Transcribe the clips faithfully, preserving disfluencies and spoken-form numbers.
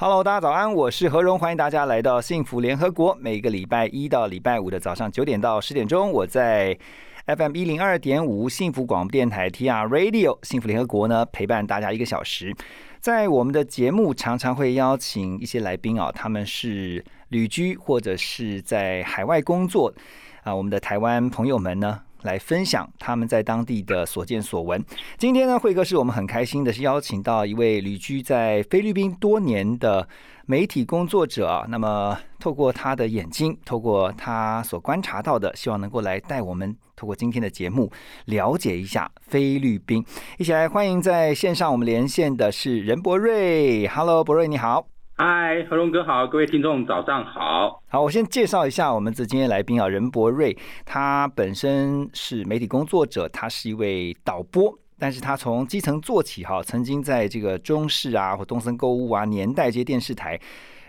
Hello， 大家早安，我是何荣，欢迎大家来到幸福联合国。每个礼拜一到礼拜五的早上九点到十点钟，我在 F M 一零二点五 幸福广播电台 T R Radio 幸福联合国呢陪伴大家一个小时。在我们的节目常常会邀请一些来宾啊，他们是旅居或者是在海外工作。啊、我们的台湾朋友们呢来分享他们在当地的所见所闻。今天呢，慧哥是我们很开心的是邀请到一位旅居在菲律宾多年的媒体工作者、啊、那么透过他的眼睛，透过他所观察到的，希望能够来带我们透过今天的节目了解一下菲律宾。一起来欢迎在线上我们连线的是任柏瑞。 Hello， 柏瑞你好。嗨，何荣哥好，各位听众早上好。好，我先介绍一下我们今天来宾啊，任柏瑞，他本身是媒体工作者，他是一位导播，但是他从基层做起哈，曾经在这个中视啊或东森购物啊、年代这些电视台，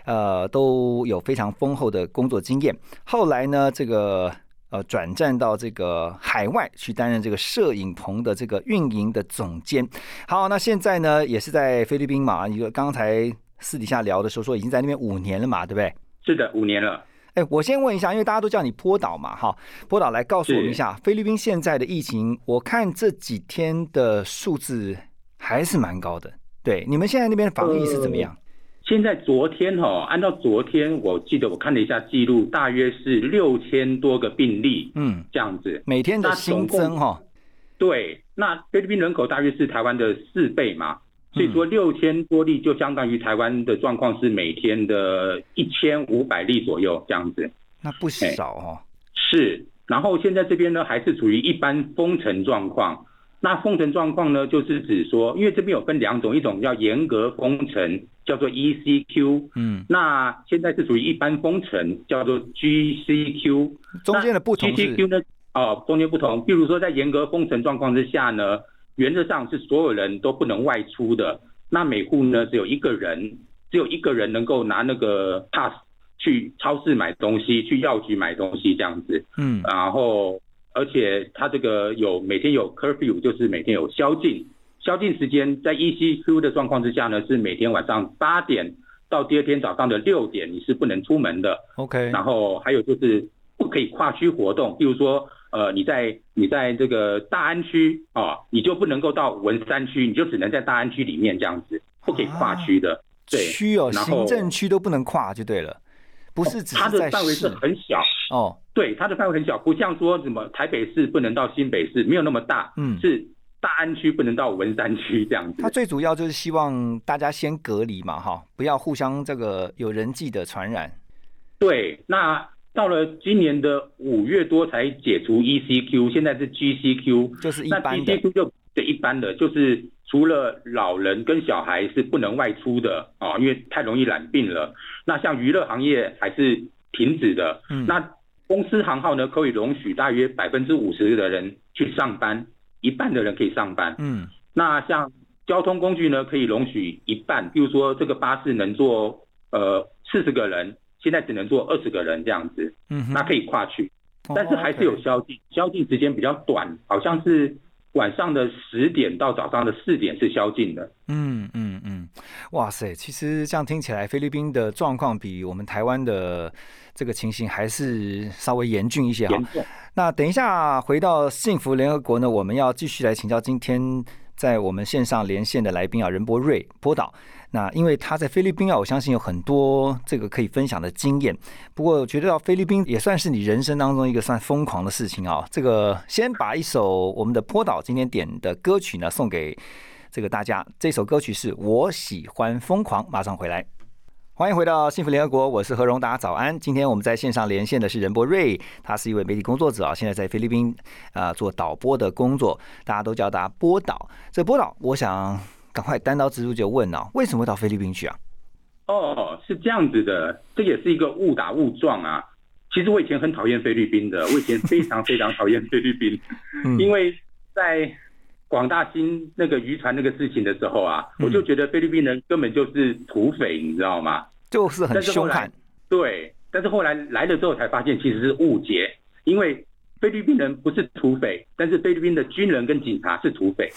呃，都有非常丰厚的工作经验。后来呢，这个呃转战到这个海外去担任这个摄影棚的这个运营的总监。好，那现在呢也是在菲律宾嘛，一个刚才。私底下聊的时候说已经在那边五年了嘛，对不对？是的，五年了。哎，我先问一下，因为大家都叫你波导嘛，哈，波导来告诉我们一下菲律宾现在的疫情。我看这几天的数字还是蛮高的，对，你们现在那边的防疫是怎么样？呃、现在昨天哈、哦，按照昨天我记得我看了一下记录，大约是六千多个病例，嗯，这样子，每天的新增哈、哦。对，那菲律宾人口大约是台湾的四倍嘛。所以说六千多例就相当于台湾的状况是每天的一千五百例左右这样子，那不少哦。是，然后现在这边呢还是处于一般封城状况。那封城状况呢，就是指说，因为这边有分两种，一种叫严格封城，叫做 E C Q， 嗯，那现在是属于一般封城，叫做 G C Q。中间的不同是 G C Q 呢？哦，中间不同。比如说在严格封城状况之下呢。原则上是所有人都不能外出的，那每户呢只有一个人，只有一个人能够拿那个 pass 去超市买东西，去药局买东西这样子。嗯，然后而且他这个有每天有 curfew， 就是每天有宵禁，宵禁时间在 E C Q 的状况之下呢，是每天晚上八点到第二天早上的六点你是不能出门的。OK， 然后还有就是不可以跨区活动，比如说。呃，你在你在这个大安区啊，你就不能够到文山区，你就只能在大安区里面这样子，不可以跨区的。啊、对，区哦，行政区都不能跨就对了，不是只是在市、哦、它的范围是很小哦，对，它的范围很小，不像说什么台北市不能到新北市，没有那么大，嗯，是大安区不能到文山区这样子。它最主要就是希望大家先隔离嘛，哈，不要互相这个有人际的传染。对，那。到了今年的五月多才解除 E C Q， 现在是 G C Q， 就是一般的。那 G C Q 就对一般的，就是除了老人跟小孩是不能外出的啊、哦，因为太容易染病了。那像娱乐行业还是停止的。嗯、那公司行号呢，可以容许大约百分之五十的人去上班，一半的人可以上班。嗯。那像交通工具呢，可以容许一半，比如说这个巴士能坐呃四十个人。现在只能做二十个人这样子，嗯，那可以跨区，但是还是有宵禁，宵禁时间比较短，好像是晚上的十点到早上的四点是宵禁的。嗯嗯嗯，哇塞，其实这样听起来，菲律宾的状况比我们台湾的这个情形还是稍微严峻一些哈。那等一下回到幸福联合国呢，我们要继续来请教今天。在我们线上连线的来宾啊，任柏瑞波导，那因为他在菲律宾啊，我相信有很多这个可以分享的经验。不过，我觉得菲律宾也算是你人生当中一个算疯狂的事情啊。这个先把一首我们的波导今天点的歌曲呢送给这个大家，这首歌曲是《我喜欢疯狂》，马上回来。欢迎回到幸福联合国，我是何荣达，早安。今天我们在线上连线的是任柏瑞，他是一位媒体工作者啊，现在在菲律宾啊、呃、做导播的工作，大家都叫他波导。这波导，我想赶快单刀直入就问了，为什么会到菲律宾去啊？哦，是这样子的，这也是一个误打误撞啊。其实我以前很讨厌菲律宾的，我以前非常非常讨厌菲律宾，因为在广大新那个渔船那个事情的时候啊，我就觉得菲律宾人根本就是土匪，你知道吗？就是很凶悍。对，但是后来来了之后才发现其实是误解，因为菲律宾人不是土匪，但是菲律宾的军人跟警察是土匪，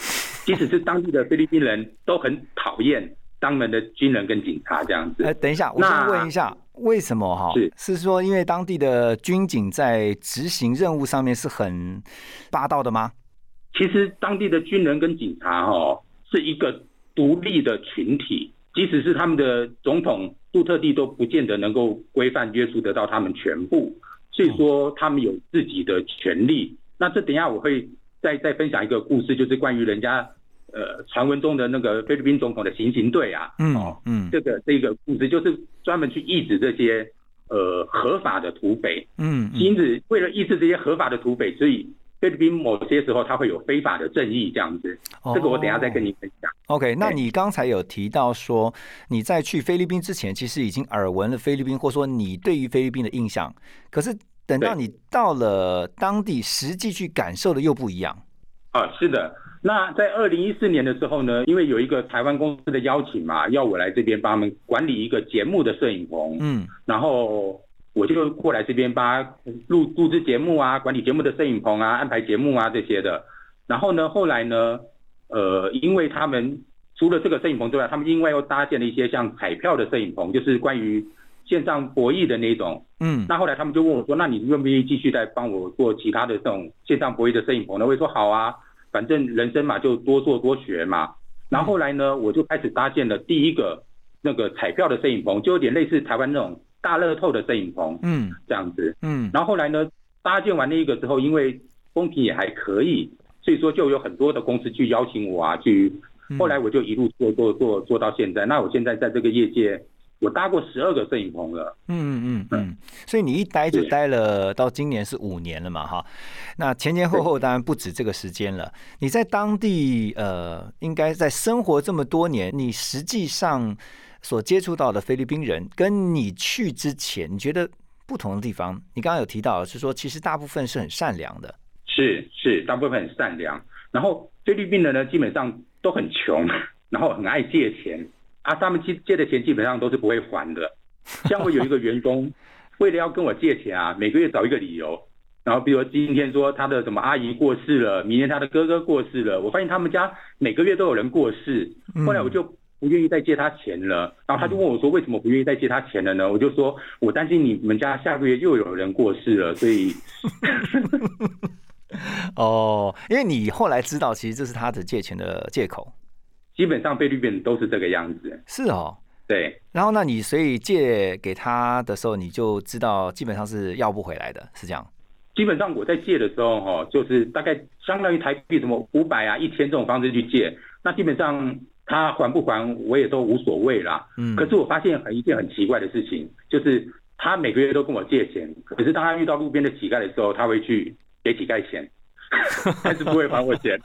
即使是当地的菲律宾人都很讨厌当地的军人跟警察这样子。呃、等一下，我先问一下，为什么哈？是是说因为当地的军警在执行任务上面是很霸道的吗？其实当地的军人跟警察哦是一个独立的群体，即使是他们的总统杜特地都不见得能够规范约束得到他们全部。所以说他们有自己的权利。那这等一下我会再再分享一个故事，就是关于人家呃传闻中的那个菲律宾总统的行刑队啊，嗯嗯，这个这个故事就是专门去抑制这些呃合法的土匪，嗯，因此为了抑制这些合法的土匪，所以菲律宾某些时候它会有非法的正义这样子，这个我等一下再跟你分享。哦、OK， 那你刚才有提到说你在去菲律宾之前其实已经耳闻了菲律宾，或说你对于菲律宾的印象，可是等到你到了当地实际去感受的又不一样。啊，是的。那在二零一四年的时候呢，因为有一个台湾公司的邀请嘛，要我来这边帮他们管理一个节目的摄影棚，嗯，然后我就过来这边帮他录录制节目啊，管理节目的摄影棚啊，安排节目啊这些的。然后呢，后来呢，呃，因为他们除了这个摄影棚之外，他们另外又搭建了一些像彩票的摄影棚，就是关于线上博弈的那种。嗯，那后来他们就问我说：“那你愿不愿意继续再帮我做其他的这种线上博弈的摄影棚呢？”我说：“好啊，反正人生嘛，就多做多学嘛。”然后后来呢，我就开始搭建了第一个那个彩票的摄影棚，就有点类似台湾那种大乐透的摄影棚，嗯，这样子，嗯，然后后来呢，搭建完那一个之后，因为风评也还可以，所以说就有很多的公司去邀请我啊，去，后来我就一路做做做做到现在。那我现在在这个业界，我搭过十二个摄影棚了，嗯嗯嗯，所以你一待就待了到今年是五年了嘛，哈，那前前后后当然不止这个时间了。你在当地呃，应该在生活这么多年，你实际上所接触到的菲律宾人跟你去之前你觉得不同的地方，你刚刚有提到是说其实大部分是很善良的。是是，大部分很善良，然后菲律宾人呢基本上都很穷，然后很爱借钱啊，他们借的钱基本上都是不会还的。像我有一个员工为了要跟我借钱啊，每个月找一个理由，然后比如今天说他的什么阿姨过世了，明天他的哥哥过世了，我发现他们家每个月都有人过世，后来我就、嗯不愿意再借他钱了，然后他就问我说：“为什么不愿意再借他钱了呢？”我就说：“我担心你们家下个月又有人过世了，所以。”哦，因为你后来知道，其实这是他的借钱的借口。基本上菲律宾都是这个样子。是哦，对。然后，那你所以借给他的时候，你就知道基本上是要不回来的，是这样。基本上我在借的时候，哈，就是大概相当于台币什么五百啊、一千这种方式去借，那基本上他还不还我也都无所谓啦，嗯，可是我发现很一件很奇怪的事情，就是他每个月都跟我借钱，可是当他遇到路边的乞丐的时候，他会去给乞丐钱，但是不会还我钱，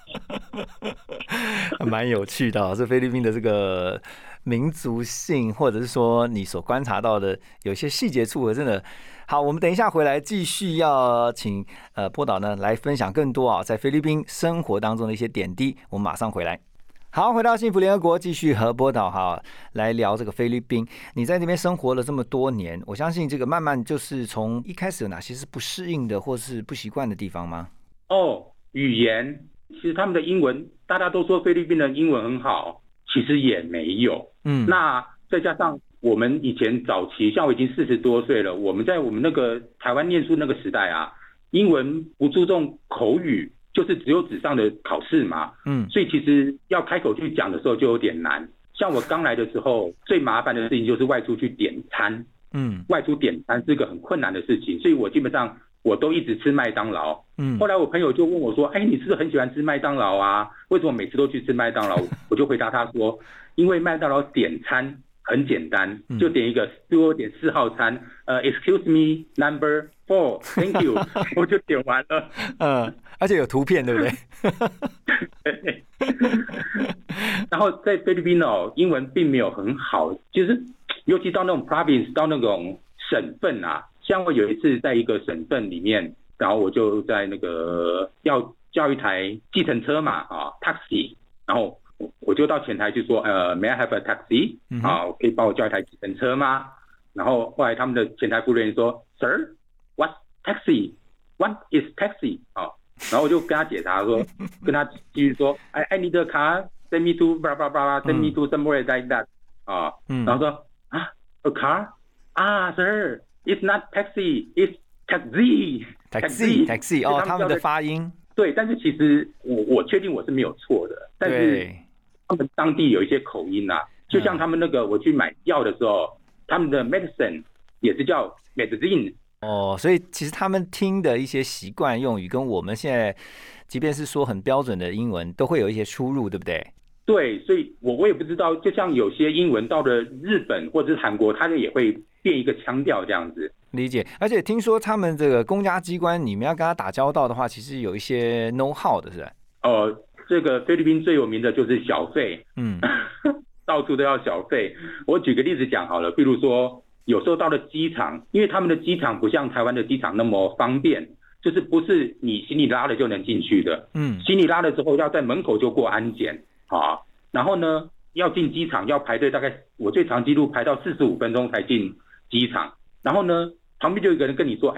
蛮有趣的、哦。这菲律宾的这个民族性，或者是说你所观察到的有些细节处，真的好。我们等一下回来继续要请呃波导呢来分享更多啊、哦，在菲律宾生活当中的一些点滴。我们马上回来。好，回到幸福联合国，继续和波导哈来聊这个菲律宾。你在那边生活了这么多年，我相信这个慢慢就是从一开始有哪些是不适应的或是不习惯的地方吗？哦，语言，其实他们的英文，大家都说菲律宾人英文很好，其实也没有。嗯，那再加上我们以前早期，像我已经四十多岁了，我们在我们那个台湾念书那个时代啊，英文不注重口语。就是只有纸上的考试嘛，嗯，所以其实要开口去讲的时候就有点难。像我刚来的时候，最麻烦的事情就是外出去点餐，嗯，外出点餐是一个很困难的事情，所以我基本上我都一直吃麦当劳，嗯。后来我朋友就问我说：“哎，你是不是很喜欢吃麦当劳啊？为什么每次都去吃麦当劳？”我就回答他说：“因为麦当劳点餐很简单，就点一个多点四号餐，呃 ，Excuse me，number。”哦，Thank you， 我就点完了。嗯，而且有图片对不对？对。然后在菲律宾哦，英文并没有很好，就是尤其到那种 province， 到那种省份啊，像我有一次在一个省份里面，然后我就在那个要叫一台计程车嘛啊 ，taxi， 然后我就到前台去说，呃 ，May I have a taxi？ 啊，可以帮我叫一台计程车吗？然后后来他们的前台服务人员说 ，Sir， what taxi？ What is taxi？ 啊。然后我就跟他解答说，跟他继续说 I, I need a car, send me to blah blah blah, send me to somewhere like that、啊嗯、然后说、啊、A car? Ah, sir, it's not taxi, it's taxi Taxi, taxi, taxi 哦，他们的发音对，但是其实 我, 我确定我是没有错的，但是他们当地有一些口音啊，就像他们那个我去买药的时候、嗯、他们的 medicine 也是叫 medicine哦，所以其实他们听的一些习惯用语跟我们现在即便是说很标准的英文都会有一些出入，对不对？对，所以我也不知道，就像有些英文到了日本或者是韩国他也会变一个腔调这样子，理解。而且听说他们这个公家机关你们要跟他打交道的话其实有一些 know how 的是吧？呃，这个菲律宾最有名的就是小费，嗯，到处都要小费。我举个例子讲好了，比如说有时候到了机场，因为他们的机场不像台湾的机场那么方便，就是不是你行李拉了就能进去的，嗯，行李拉了之后要在门口就过安检啊，然后呢要进机场要排队，大概我最长记录排到四十五分钟才进机场，然后呢旁边就有一个人跟你说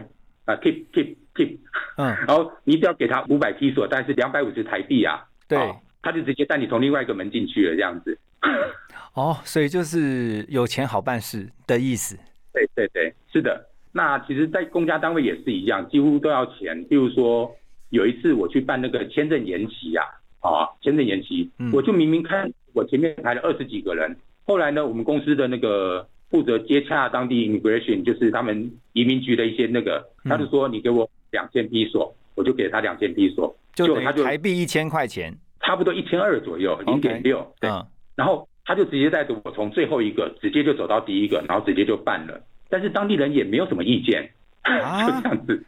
啊 keep keep keep， 嗯，然后你只要给他五百披索，但是两百五十台币啊，对、哦，他就直接带你从另外一个门进去了这样子。哦，所以就是有钱好办事的意思。对对对，是的。那其实在公家单位也是一样，几乎都要钱。比如说有一次我去办那个签证延期啊，啊，签证延期、嗯、我就明明看我前面排了二十几个人，后来呢我们公司的那个负责接洽当地 immigration， 就是他们移民局的一些那个，他就说你给我两千披索，我就给他两千披索，就等于台币一千块钱，差不多一千二左右，零点六。对、嗯，然后他就直接带着我从最后一个直接就走到第一个，然后直接就办了。但是当地人也没有什么意见，啊、就这样子。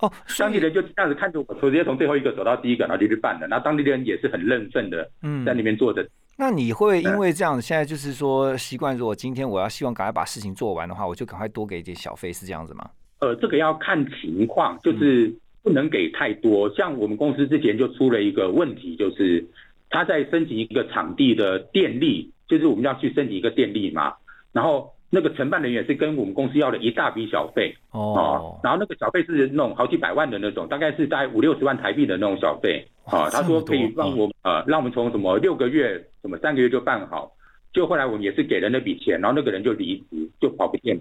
哦，当地人就这样子看着我，直接从最后一个走到第一个，然后就去办了。然后当地人也是很认真的，在那边坐着、嗯。那你会因为这样，现在就是说习惯，如果今天我要希望赶快把事情做完的话，我就赶快多给一点小费，是这样子吗？呃，这个要看情况，就是。嗯，不能给太多，像我们公司之前就出了一个问题，就是他在申请一个场地的电力，就是我们要去申请一个电力嘛，然后那个承办人员是跟我们公司要了一大笔小费、oh. 哦，然后那个小费是那种好几百万的那种，大概是大概五六十万台币的那种小费啊、哦，他说可以让我们、呃、让我们从什么六个月什么三个月就办好，就后来我们也是给了那笔钱，然后那个人就离职就跑不见。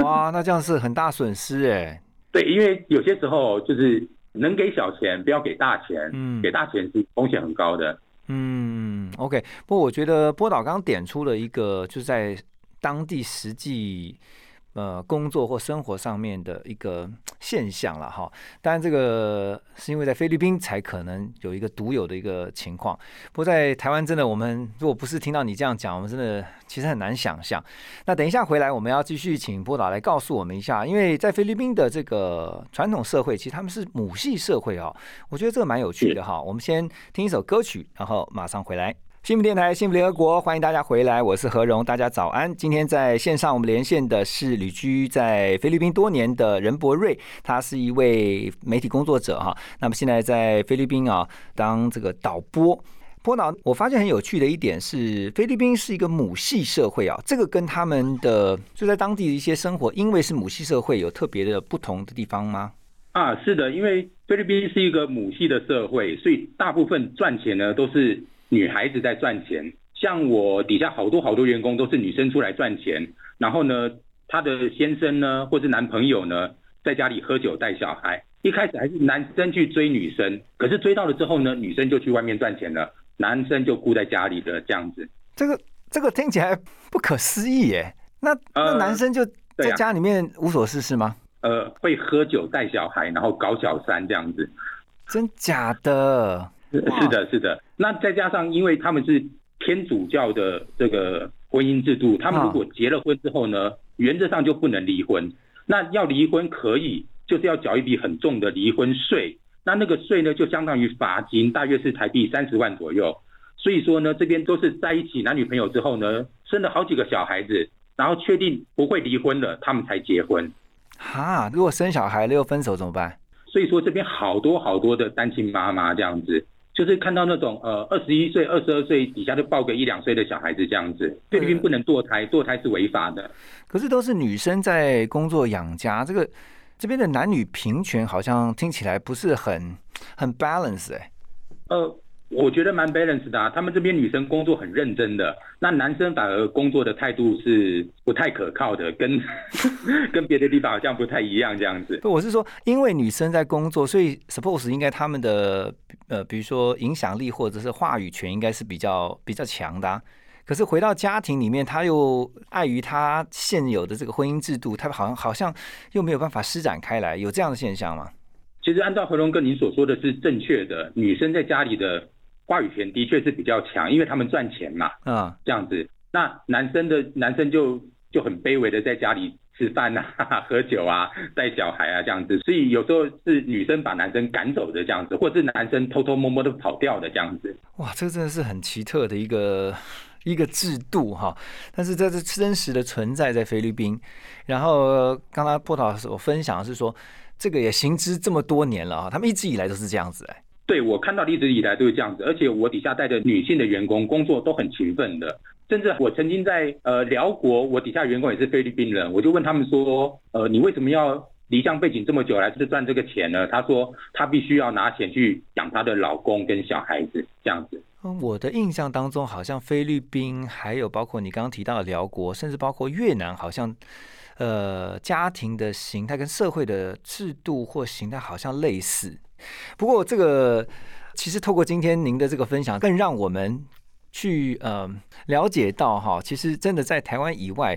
哇，那这样是很大损失哎。对，因为有些时候就是能给小钱，不要给大钱。嗯，给大钱是风险很高的。嗯 ，OK。不过我觉得波导刚点出了一个，就是在当地实际呃工作或生活上面的一个现象了哈。当然，这个是因为在菲律宾才可能有一个独有的一个情况。不过在台湾，真的我们如果不是听到你这样讲，我们真的其实很难想象。那等一下回来，我们要继续请波导来告诉我们一下，因为在菲律宾的这个传统社会，其实他们是母系社会哦，我觉得这个蛮有趣的哈。我们先听一首歌曲，然后马上回来。幸福电台，幸福联合国，欢迎大家回来，我是何荣，大家早安。今天在线上我们连线的是旅居在菲律宾多年的任柏瑞，他是一位媒体工作者哈。那么现在在菲律宾啊，当这个导播。波导，我发现很有趣的一点是，菲律宾是一个母系社会啊，这个跟他们的就在当地的一些生活，因为是母系社会，有特别的不同的地方吗？啊，是的，因为菲律宾是一个母系的社会，所以大部分赚钱呢都是。女孩子在赚钱，像我底下好多好多员工都是女生出来赚钱，然后呢，她的先生呢，或是男朋友呢，在家里喝酒带小孩。一开始还是男生去追女生，可是追到了之后呢，女生就去外面赚钱了，男生就顾在家里的这样子。这个这个听起来不可思议耶！那那男生就在家里面无所事事吗？呃，啊呃会喝酒带小孩，然后搞小三这样子。真假的？是的，是的。那再加上，因为他们是天主教的这个婚姻制度，他们如果结了婚之后呢，原则上就不能离婚。那要离婚可以，就是要缴一笔很重的离婚税。那那个税呢就相当于罚金，大约是台币三十万左右。所以说呢，这边都是在一起男女朋友之后呢，生了好几个小孩子，然后确定不会离婚了，他们才结婚。哈，如果生小孩了又分手怎么办？所以说这边好多好多的单亲妈妈这样子，就是看到那种呃二十一岁、二十二岁底下就抱个一两岁的小孩子这样子。菲律宾不能堕胎，堕胎是违法的。可是都是女生在工作养家，这个这边的男女平权好像听起来不是很很 balance 哎、欸。呃。我觉得蛮 balance 的啊，他们这边女生工作很认真的，那男生反而工作的态度是不太可靠的，跟跟别的地方好像不太一样这样子。我是说，因为女生在工作，所以 suppose 应该他们的呃，比如说影响力或者是话语权应该是比较比较强的啊。可是回到家庭里面，他又碍于他现有的这个婚姻制度，他好像好像又没有办法施展开来，有这样的现象吗？其实按照回龙哥您所说的是正确的，女生在家里的话语权的确是比较强，因为他们赚钱嘛，嗯，这样子。那男生的男生就就很卑微的在家里吃饭啊、喝酒啊、带小孩啊这样子，所以有时候是女生把男生赶走的这样子，或是男生偷偷摸摸的跑掉的这样子。哇，这真的是很奇特的一个一个制度哈，但是这是真实的存在在菲律宾。然后刚才波导所分享的是说，这个也行之这么多年了，他们一直以来都是这样子哎、欸。对，我看到一直以来都是这样子，而且我底下带的女性的员工工作都很勤奋的，甚至我曾经在呃辽国，我底下员工也是菲律宾人，我就问他们说，呃，你为什么要离乡背井这么久来赚这个钱呢？他说他必须要拿钱去养他的老公跟小孩子这样子。我的印象当中，好像菲律宾还有包括你刚刚提到的辽国，甚至包括越南，好像呃家庭的形态跟社会的制度或形态好像类似。不过这个其实透过今天您的这个分享，更让我们去、呃、了解到哈，其实真的在台湾以外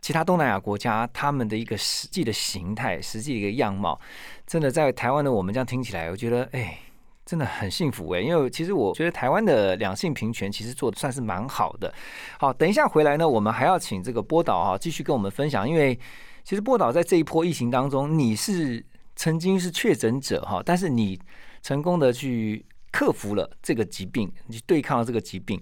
其他东南亚国家他们的一个实际的形态、实际的一个样貌，真的在台湾的我们这样听起来，我觉得哎真的很幸福哎、欸，因为其实我觉得台湾的两性平权其实做的算是蛮好的。好，等一下回来呢，我们还要请这个波导哈继续跟我们分享，因为其实波导在这一波疫情当中，你是曾经是确诊者，但是你成功的去克服了这个疾病，你对抗了这个疾病。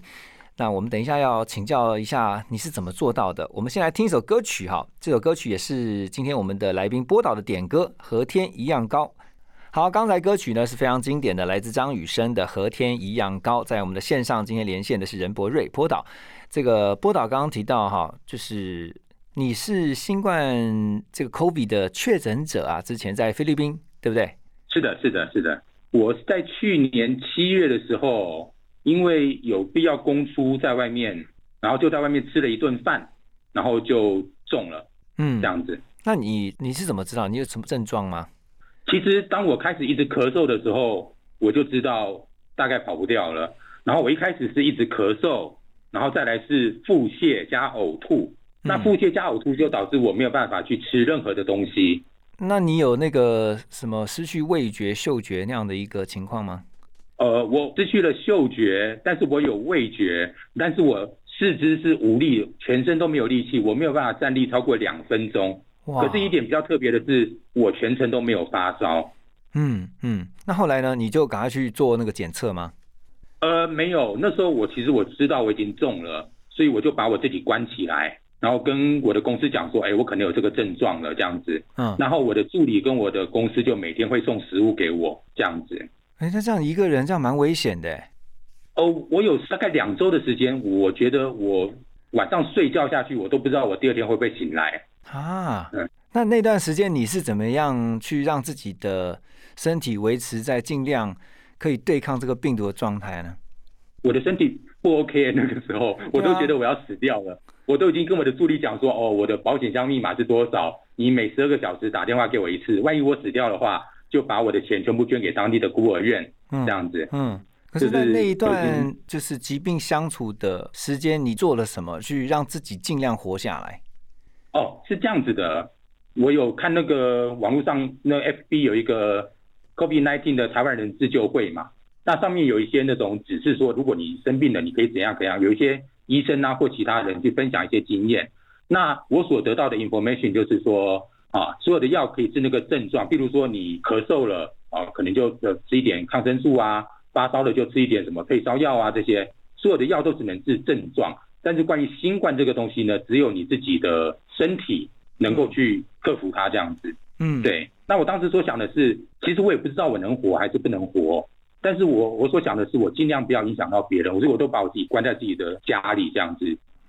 那我们等一下要请教一下你是怎么做到的。我们先来听一首歌曲，这首歌曲也是今天我们的来宾播到的点歌，和天一样高。好，刚才歌曲呢是非常经典的，来自张雨生的《和天一样高》。在我们的线上今天连线的是任柏瑞波导。这个波导刚刚提到就是你是新冠这个 COVID 的确诊者啊，之前在菲律宾，对不对？是的，是的，是的。我在去年七月的时候，因为有必要公出在外面，然后就在外面吃了一顿饭，然后就中了，嗯，这样子。那你你是怎么知道？你有什么症状吗？其实当我开始一直咳嗽的时候，我就知道大概跑不掉了。然后我一开始是一直咳嗽，然后再来是腹泻加呕吐。那腹泻加呕吐就导致我没有办法去吃任何的东西。那你有那个什么失去味觉、嗅觉那样的一个情况吗？呃，我失去了嗅觉，但是我有味觉，但是我四肢是无力，全身都没有力气，我没有办法站立超过两分钟。可是一点比较特别的是，我全程都没有发烧。嗯嗯，那后来呢？你就赶快去做那个检测吗？呃，没有，那时候我其实我知道我已经中了，所以我就把我自己关起来。然后跟我的公司讲说，哎，我可能有这个症状了，这样子。嗯，然后我的助理跟我的公司就每天会送食物给我，这样子。哎，那这样一个人这样蛮危险的。哦，我有大概两周的时间，我觉得我晚上睡觉下去，我都不知道我第二天会不会醒来啊。嗯，那那段时间你是怎么样去让自己的身体维持在尽量可以对抗这个病毒的状态呢？我的身体不 OK， 那个时候我都觉得我要死掉了。我都已经跟我的助理讲说，哦，我的保险箱密码是多少？你每十二个小时打电话给我一次，万一我死掉的话，就把我的钱全部捐给当地的孤儿院，嗯、这样子。嗯，可是在那一段就是疾病相处的时间，你做了什么去让自己尽量活下来？哦，是这样子的，我有看那个网络上那 F B 有一个 COVID 十九 的台湾人自救会嘛，那上面有一些那种指示说，如果你生病了，你可以怎样怎样，有一些医生啊或其他人去分享一些经验。那我所得到的 information 就是说啊，所有的药可以治那个症状，比如说你咳嗽了，啊，可能就吃一点抗生素啊，发烧了就吃一点什么退烧药啊，这些所有的药都只能治症状。但是关于新冠这个东西呢，只有你自己的身体能够去克服它这样子。嗯，对。那我当时所想的是，其实我也不知道我能活还是不能活，但是我我所想的是，我尽量不要影响到别人，所以我都把我自己关在自己的家里这样子。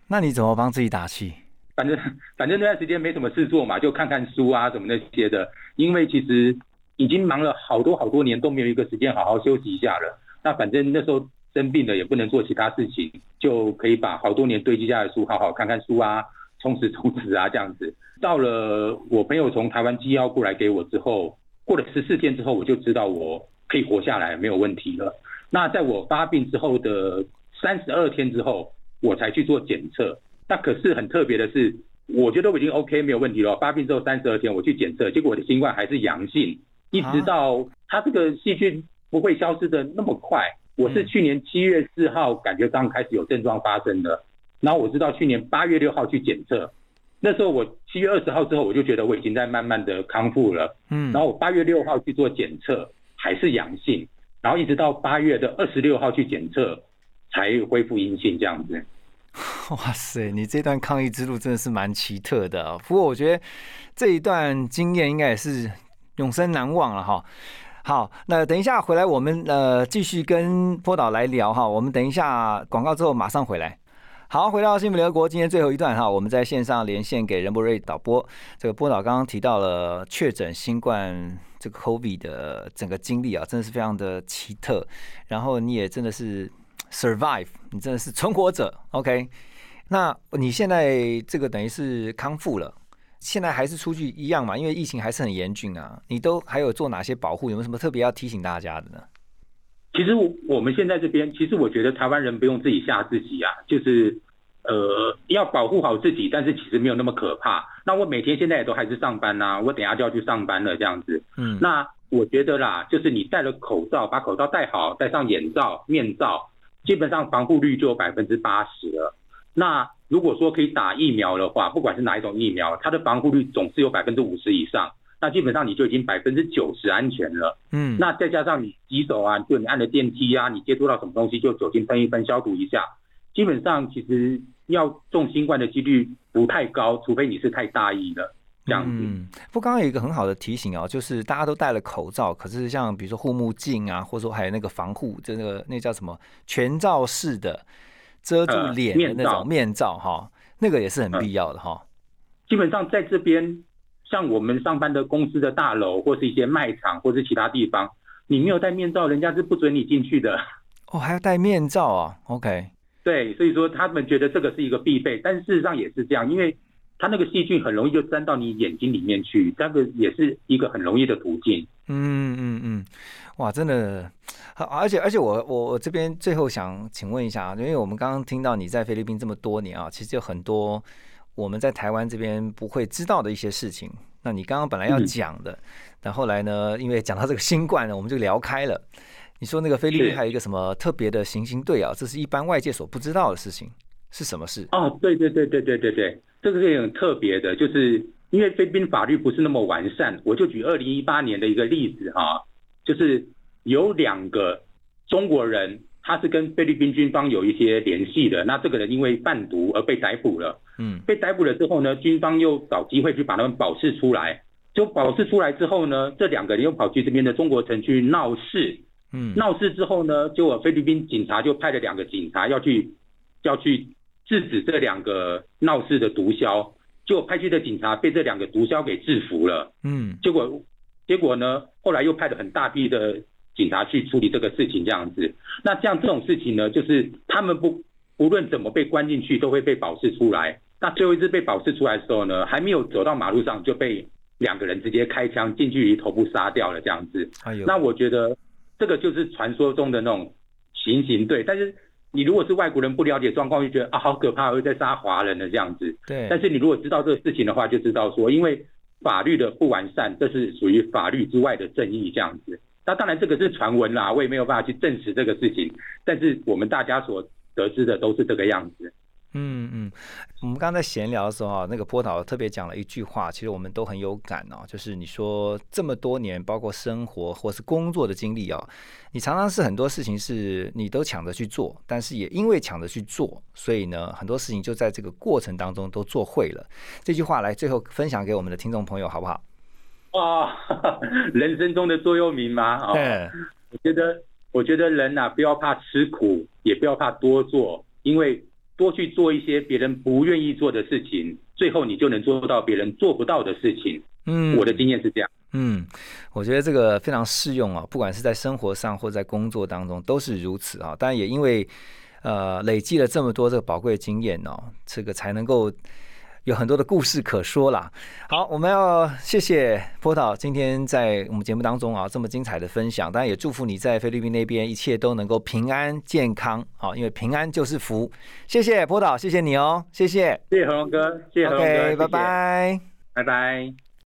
那你怎么帮自己打气？反正反正那段时间没什么事做嘛，就看看书啊什么那些的。因为其实已经忙了好多好多年，都没有一个时间好好休息一下了。那反正那时候生病了也不能做其他事情，就可以把好多年堆积下来的书好好看看书啊，充实充实啊这样子。到了我朋友从台湾寄药过来给我之后，过了十四天之后，我就知道我可以活下来没有问题了。那在我发病之后的三十二天之后，我才去做检测。那可是很特别的是，我觉得我已经 OK 没有问题了。发病之后三十二天我去检测，结果我的新冠还是阳性，一直到它这个细菌不会消失的那么快。我是去年七月四号感觉刚开始有症状发生的，然后我知道去年八月六号去检测，那时候我七月二十号之后我就觉得我已经在慢慢的康复了，嗯，然后我八月六号去做检测还是阳性，然后一直到八月的二十六号去检测才恢复阴性这样子。哇塞，你这段抗疫之路真的是蛮奇特的、哦、不过我觉得这一段经验应该也是永生难忘了哈。好，那等一下回来我们呃继续跟波导来聊哈，我们等一下广告之后马上回来。好，回到幸福联合国，今天最后一段哈，我们在线上连线给任柏瑞导播。这个波导刚刚提到了确诊新冠这个 COVID 的整个经历啊，真的是非常的奇特。然后你也真的是 survive， 你真的是存活者。OK， 那你现在这个等于是康复了。现在还是出去一样嘛，因为疫情还是很严峻啊。你都还有做哪些保护？有没有什么特别要提醒大家的呢？其实我们现在这边，其实我觉得台湾人不用自己吓自己啊，就是呃要保护好自己，但是其实没有那么可怕。那我每天现在也都还是上班啊，我等一下就要去上班了这样子。嗯，那我觉得啦，就是你戴了口罩，把口罩戴好，戴上眼罩、面罩，基本上防护率就有 百分之八十 了。那如果说可以打疫苗的话，不管是哪一种疫苗，它的防护率总是有 百分之五十 以上，那基本上你就已经 百分之九十 安全了。嗯，那再加上你洗手啊，就你按了电梯啊，你接触到什么东西就酒精喷一喷消毒一下，基本上其实要中新冠的几率不太高，除非你是太大意了这样子。嗯，不过刚刚有一个很好的提醒哦，就是大家都戴了口罩，可是像比如说护目镜啊，或者说还有那个防护这个那叫什么全罩式的遮住脸的那种面罩哈、呃，那个也是很必要的哈、呃。基本上在这边，像我们上班的公司的大楼，或是一些卖场，或是其他地方，你没有戴面罩，人家是不准你进去的。哦，还要戴面罩啊 ？OK。对，所以说他们觉得这个是一个必备，但事实上也是这样，因为它那个细菌很容易就沾到你眼睛里面去，这个也是一个很容易的途径。嗯嗯嗯，哇，真的。而且而且我我我这边最后想请问一下，因为我们刚刚听到你在菲律宾这么多年啊，其实有很多我们在台湾这边不会知道的一些事情。那你刚刚本来要讲的，但、嗯、后来呢，因为讲到这个新冠呢，我们就聊开了。你说那个菲律宾还有一个什么特别的行刑队啊？这是一般外界所不知道的事情，是什么事？哦，对对对对对对对，这个是很特别的，就是因为菲律宾法律不是那么完善。我就举二零一八年的一个例子哈、啊，就是。有两个中国人，他是跟菲律宾军方有一些联系的。那这个人因为贩毒而被逮捕了，嗯，被逮捕了之后呢，军方又找机会去把他们保释出来。就保释出来之后呢，这两个人又跑去这边的中国城去闹事，嗯，闹事之后呢，结果菲律宾警察就派了两个警察要去要去制止这两个闹事的毒枭，结果派去的警察被这两个毒枭给制服了，嗯，结果结果呢，后来又派了很大批的警察去处理这个事情这样子。那这样这种事情呢，就是他们不无论怎么被关进去都会被保释出来。那最后一次被保释出来的时候呢，还没有走到马路上就被两个人直接开枪近距离头部杀掉了这样子、哎、那我觉得这个就是传说中的那种行刑队。但是你如果是外国人不了解状况，就觉得啊好可怕，会在杀华人的这样子。对，但是你如果知道这个事情的话，就知道说因为法律的不完善，这是属于法律之外的正义这样子。那当然这个是传闻啦，我也没有办法去证实这个事情，但是我们大家所得知的都是这个样子。嗯嗯，我们刚才在闲聊的时候啊，那个波导特别讲了一句话，其实我们都很有感哦，就是你说这么多年，包括生活或是工作的经历哦，你常常是很多事情是你都抢着去做，但是也因为抢着去做，所以呢，很多事情就在这个过程当中都做会了。这句话来最后分享给我们的听众朋友，好不好？哇，人生中的座右铭吗？对，我觉得，我觉得人啊，不要怕吃苦，也不要怕多做，因为多去做一些别人不愿意做的事情，最后你就能做到别人做不到的事情。嗯，我的经验是这样。嗯，我觉得这个非常适用啊，不管是在生活上或在工作当中都是如此啊。当然也因为呃累积了这么多这个宝贵的经验哦，这个才能够有很多的故事可说啦。好，我们要谢谢波导今天在我们节目当中啊这么精彩的分享，当然也祝福你在菲律宾那边一切都能够平安健康啊，因为平安就是福。谢谢波导，谢谢你哦，谢谢，谢谢何荣哥，谢谢何荣哥，OK， 拜拜，拜拜。